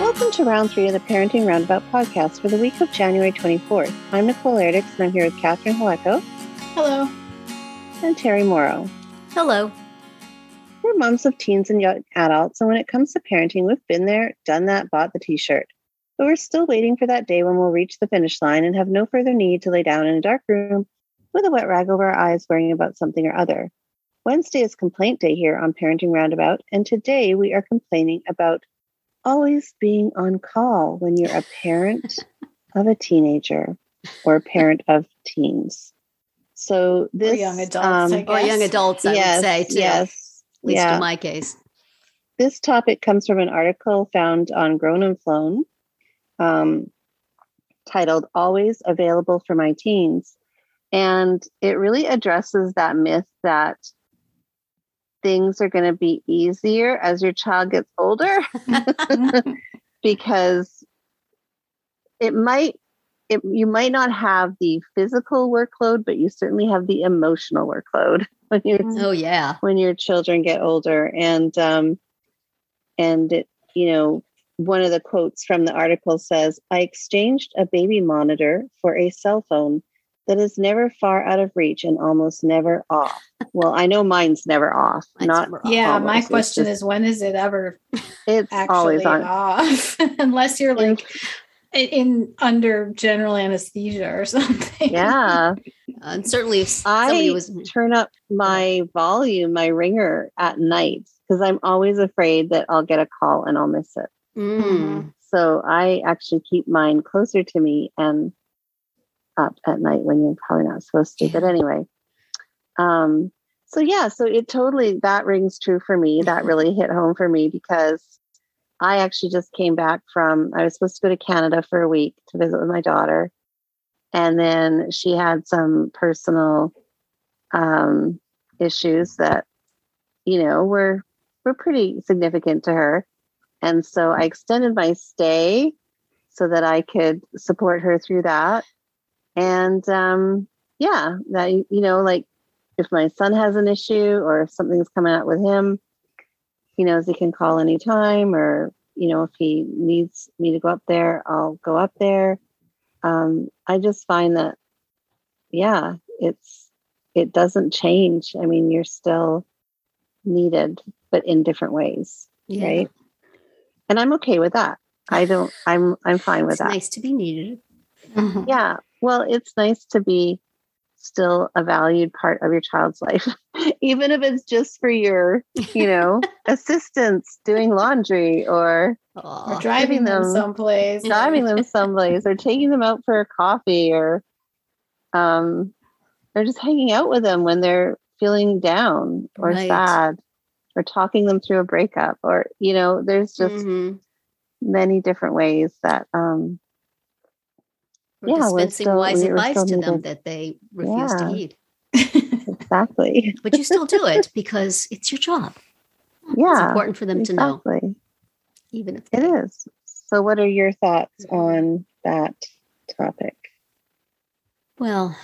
Welcome to Round 3 of the Parenting Roundabout podcast for the week of January 24th. I'm Nicole Erdix, and I'm here with Catherine Haleko. Hello. And Terry Morrow. Hello. We're moms of teens and young adults, and when it comes to parenting, we've been there, done that, bought the t-shirt. But we're still waiting for that day when we'll reach the finish line and have no further need to lay down in a dark room with a wet rag over our eyes worrying about something or other. Wednesday is complaint day here on Parenting Roundabout, and today we are complaining about always being on call when you're a parent of a teenager or a parent of teens. So this, or young adults, I would say, too. Yes. At least in my case. This topic comes from an article found on Grown and Flown, titled Always Available for My Teens. And it really addresses that myth that things are going to be easier as your child gets older, because you might not have the physical workload, but you certainly have the emotional workload when your children get older. And it, one of the quotes from the article says, "I exchanged a baby monitor for a cell phone that is never far out of reach and almost never off." Well, I know minene's never off. My question is, when is it ever? It's actually always off, unless you're like in under general anesthesia or something. Yeah, and certainly if turn up my volume, my ringer at night, because I'm always afraid that I'll get a call and I'll miss it. Mm. So I actually keep mine closer to me and up at night when you're probably not supposed to. But anyway, so it totally, that rings true for me. That really hit home for me, because I actually just came back from, I was supposed to go to Canada for a week to visit with my daughter. And then she had some personal issues that, were pretty significant to her. And so I extended my stay so that I could support her through that. And if my son has an issue or if something's coming out with him, he knows he can call anytime, or, if he needs me to go up there, I'll go up there. I just find that, it doesn't change. I mean, you're still needed, but in different ways, right? And I'm okay with that. I'm fine with that. It's nice to be needed. Mm-hmm. Yeah. Well, it's nice to be still a valued part of your child's life, even if it's just for your, assistance doing laundry or driving them someplace or taking them out for a coffee or just hanging out with them when they're feeling down or sad, or talking them through a breakup, or, there's just many different ways that, we're dispensing wise advice to them that they refuse to heed. Exactly. But you still do it because it's your job. Yeah. It's important for them to know. Even if it is. So what are your thoughts on that topic? Well,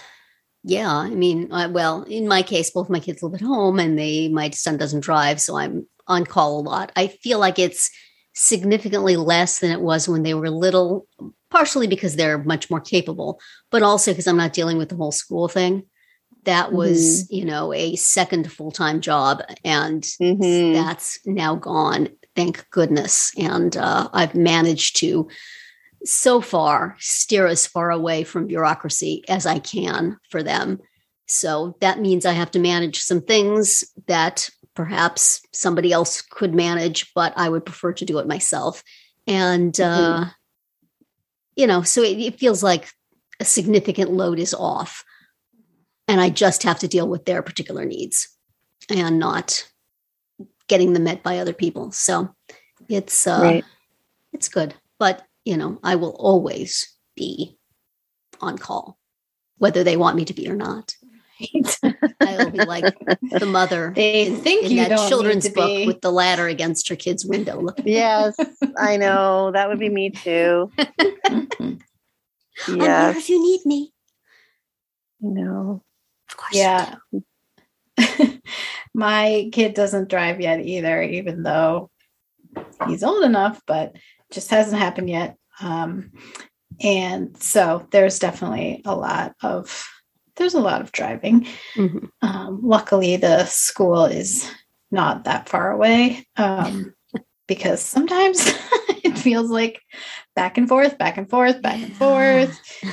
in my case, both my kids live at home and my son doesn't drive, so I'm on call a lot. I feel like it's significantly less than it was when they were little, partially because they're much more capable, but also because I'm not dealing with the whole school thing. That was, a second full-time job, and that's now gone. Thank goodness. And I've managed to, so far, steer as far away from bureaucracy as I can for them. So that means I have to manage some things that perhaps somebody else could manage, but I would prefer to do it myself. And, so it feels like a significant load is off, and I just have to deal with their particular needs and not getting them met by other people. So it's good. But, you know, I will always be on call, whether they want me to be or not. I'll be like the mother in that children's book with the ladder against her kid's window. Yes, I know. That would be me too. I'm here if you need me. No. Of course. Yeah. My kid doesn't drive yet either, even though he's old enough, but just hasn't happened yet. And so there's definitely a lot of driving. Mm-hmm. Luckily, the school is not that far away because sometimes it feels like back and forth,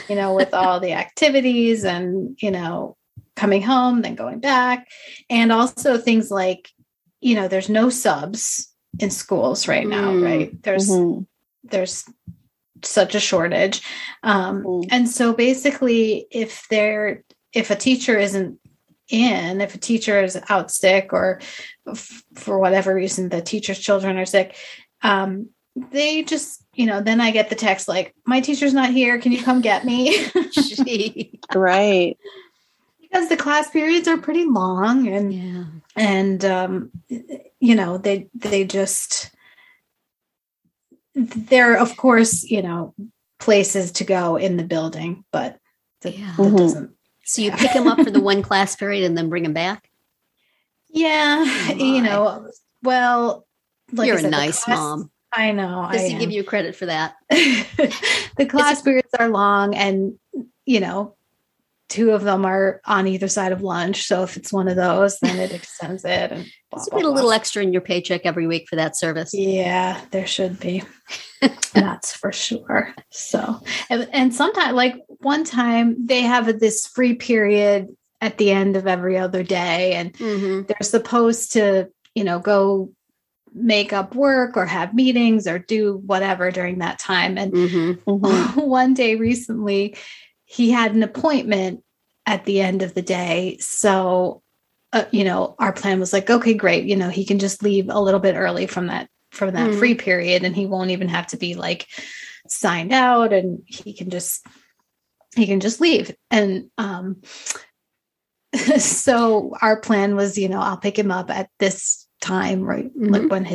you know, with all the activities and, you know, coming home, then going back. And also things like, you know, there's no subs in schools right now, right? There's such a shortage. And so basically if a teacher isn't in, if a teacher is out sick or for whatever reason, the teacher's children are sick, they just, you know, then I get the text like, my teacher's not here. Can you come get me? Right. Because the class periods are pretty long and you know, they just, there are, of course, you know, places to go in the building, but that doesn't. So you pick them up for the one class period and then bring them back? Yeah. You know, well. Like you're a nice mom. I know. Just to give you credit for that. The class periods are long and, you know, two of them are on either side of lunch. So if it's one of those, then it extends it. And a little extra in your paycheck every week for that service. Yeah, there should be. That's for sure. So, and sometimes like one time they have this free period at the end of every other day. And they're supposed to, you know, go make up work or have meetings or do whatever during that time. And one day recently, he had an appointment at the end of the day. So, you know, our plan was like, okay, great. You know, he can just leave a little bit early from that free period and he won't even have to be like signed out and he can just leave. And, so our plan was, you know, I'll pick him up at this time, right? Like when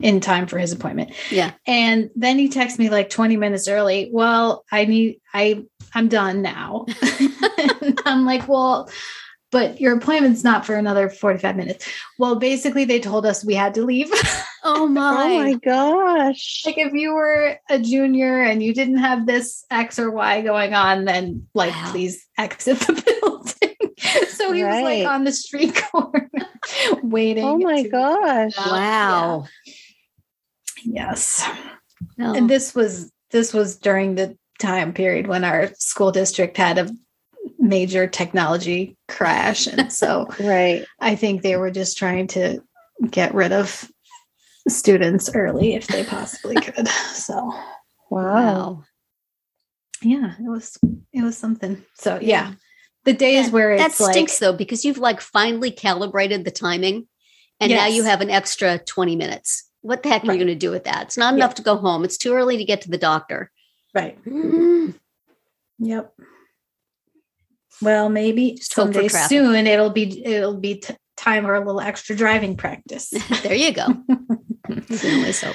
in time for his appointment. Yeah. And then he texts me like 20 minutes early. Well, I'm done now. I'm like, well, but your appointment's not for another 45 minutes. Well, basically they told us we had to leave. Oh my gosh. Like if you were a junior and you didn't have this X or Y going on, then like, please exit the building. So he was like on the street corner waiting. Oh my gosh. Wow. Yeah. Yes. No. And this was during the time period when our school district had a major technology crash. And so I think they were just trying to get rid of students early if they possibly could. So, wow. Yeah, it was something. So yeah, the days where it's that stinks like, though, because you've like finally calibrated the timing and now you have an extra 20 minutes. What the heck are you going to do with that? It's not enough to go home. It's too early to get to the doctor. Right. Mm-hmm. Yep. Well, maybe someday soon it'll be time for a little extra driving practice. There you go. So,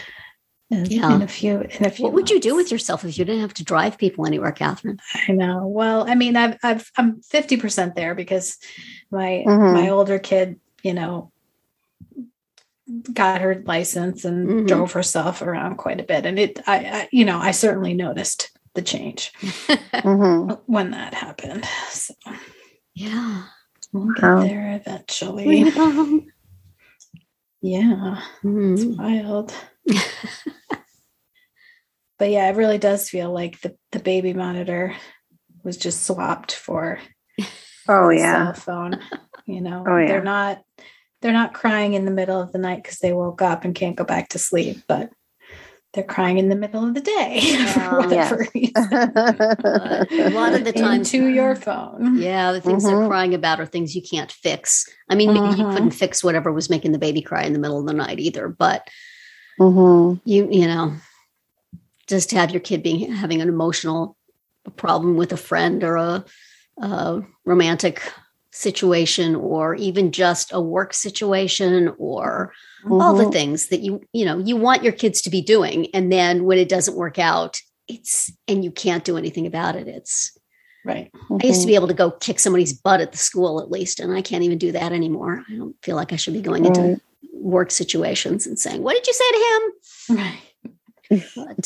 in a few. What would you do with yourself if you didn't have to drive people anywhere, Catherine? I know. Well, I mean, I'm 50% there because my my older kid, you know, got her license and drove herself around quite a bit. And I certainly noticed the change when that happened. So yeah. We'll get there eventually. Yeah. It's wild. But yeah, it really does feel like the baby monitor was just swapped for cell phone. You know, they're not crying in the middle of the night because they woke up and can't go back to sleep, but they're crying in the middle of the day for whatever reason. A lot of the time. Into your phone. Yeah, the things they're crying about are things you can't fix. I mean, you couldn't fix whatever was making the baby cry in the middle of the night either, but you know, just to have your kid having an emotional problem with a friend or a romantic situation, or even just a work situation, or all the things that you want your kids to be doing. And then when it doesn't work out, and you can't do anything about it. It's right. I used to be able to go kick somebody's butt at the school at least. And I can't even do that anymore. I don't feel like I should be going into work situations and saying, what did you say to him? Right. But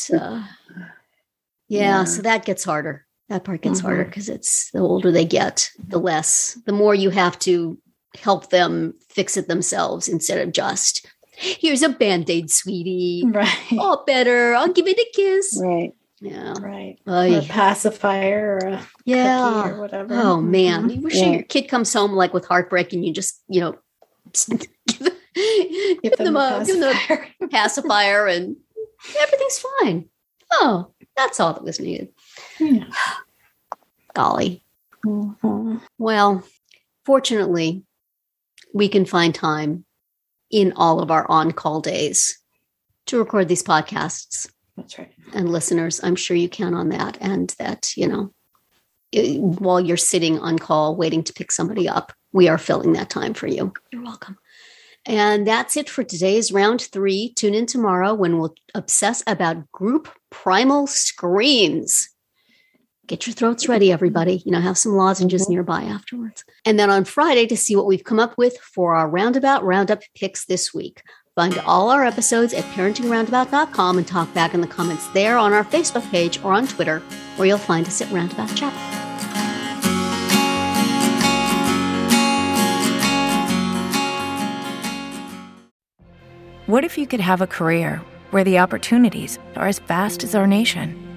so that gets harder. That part gets harder because it's the older they get, the more you have to help them fix it themselves instead of just, here's a Band-Aid, sweetie. Right. All better. I'll give it a kiss. Right. Yeah. Right. Or a pacifier or a cookie or whatever. Oh, man. You wish your kid comes home like with heartbreak and you just, you know, give them a pacifier and everything's fine. Oh, that's all that was needed. Yeah. Golly. Well, fortunately, we can find time in all of our on-call days to record these podcasts. That's right. And listeners, I'm sure you count on that. And that, you know, while you're sitting on call waiting to pick somebody up, we are filling that time for you. You're welcome. And that's it for today's round 3. Tune in tomorrow when we'll obsess about group primal screams. Get your throats ready, everybody. You know, have some lozenges nearby afterwards. And then on Friday to see what we've come up with for our Roundup picks this week. Find all our episodes at parentingroundabout.com and talk back in the comments there, on our Facebook page, or on Twitter, where you'll find us at Roundabout Chat. What if you could have a career where the opportunities are as vast as our nation,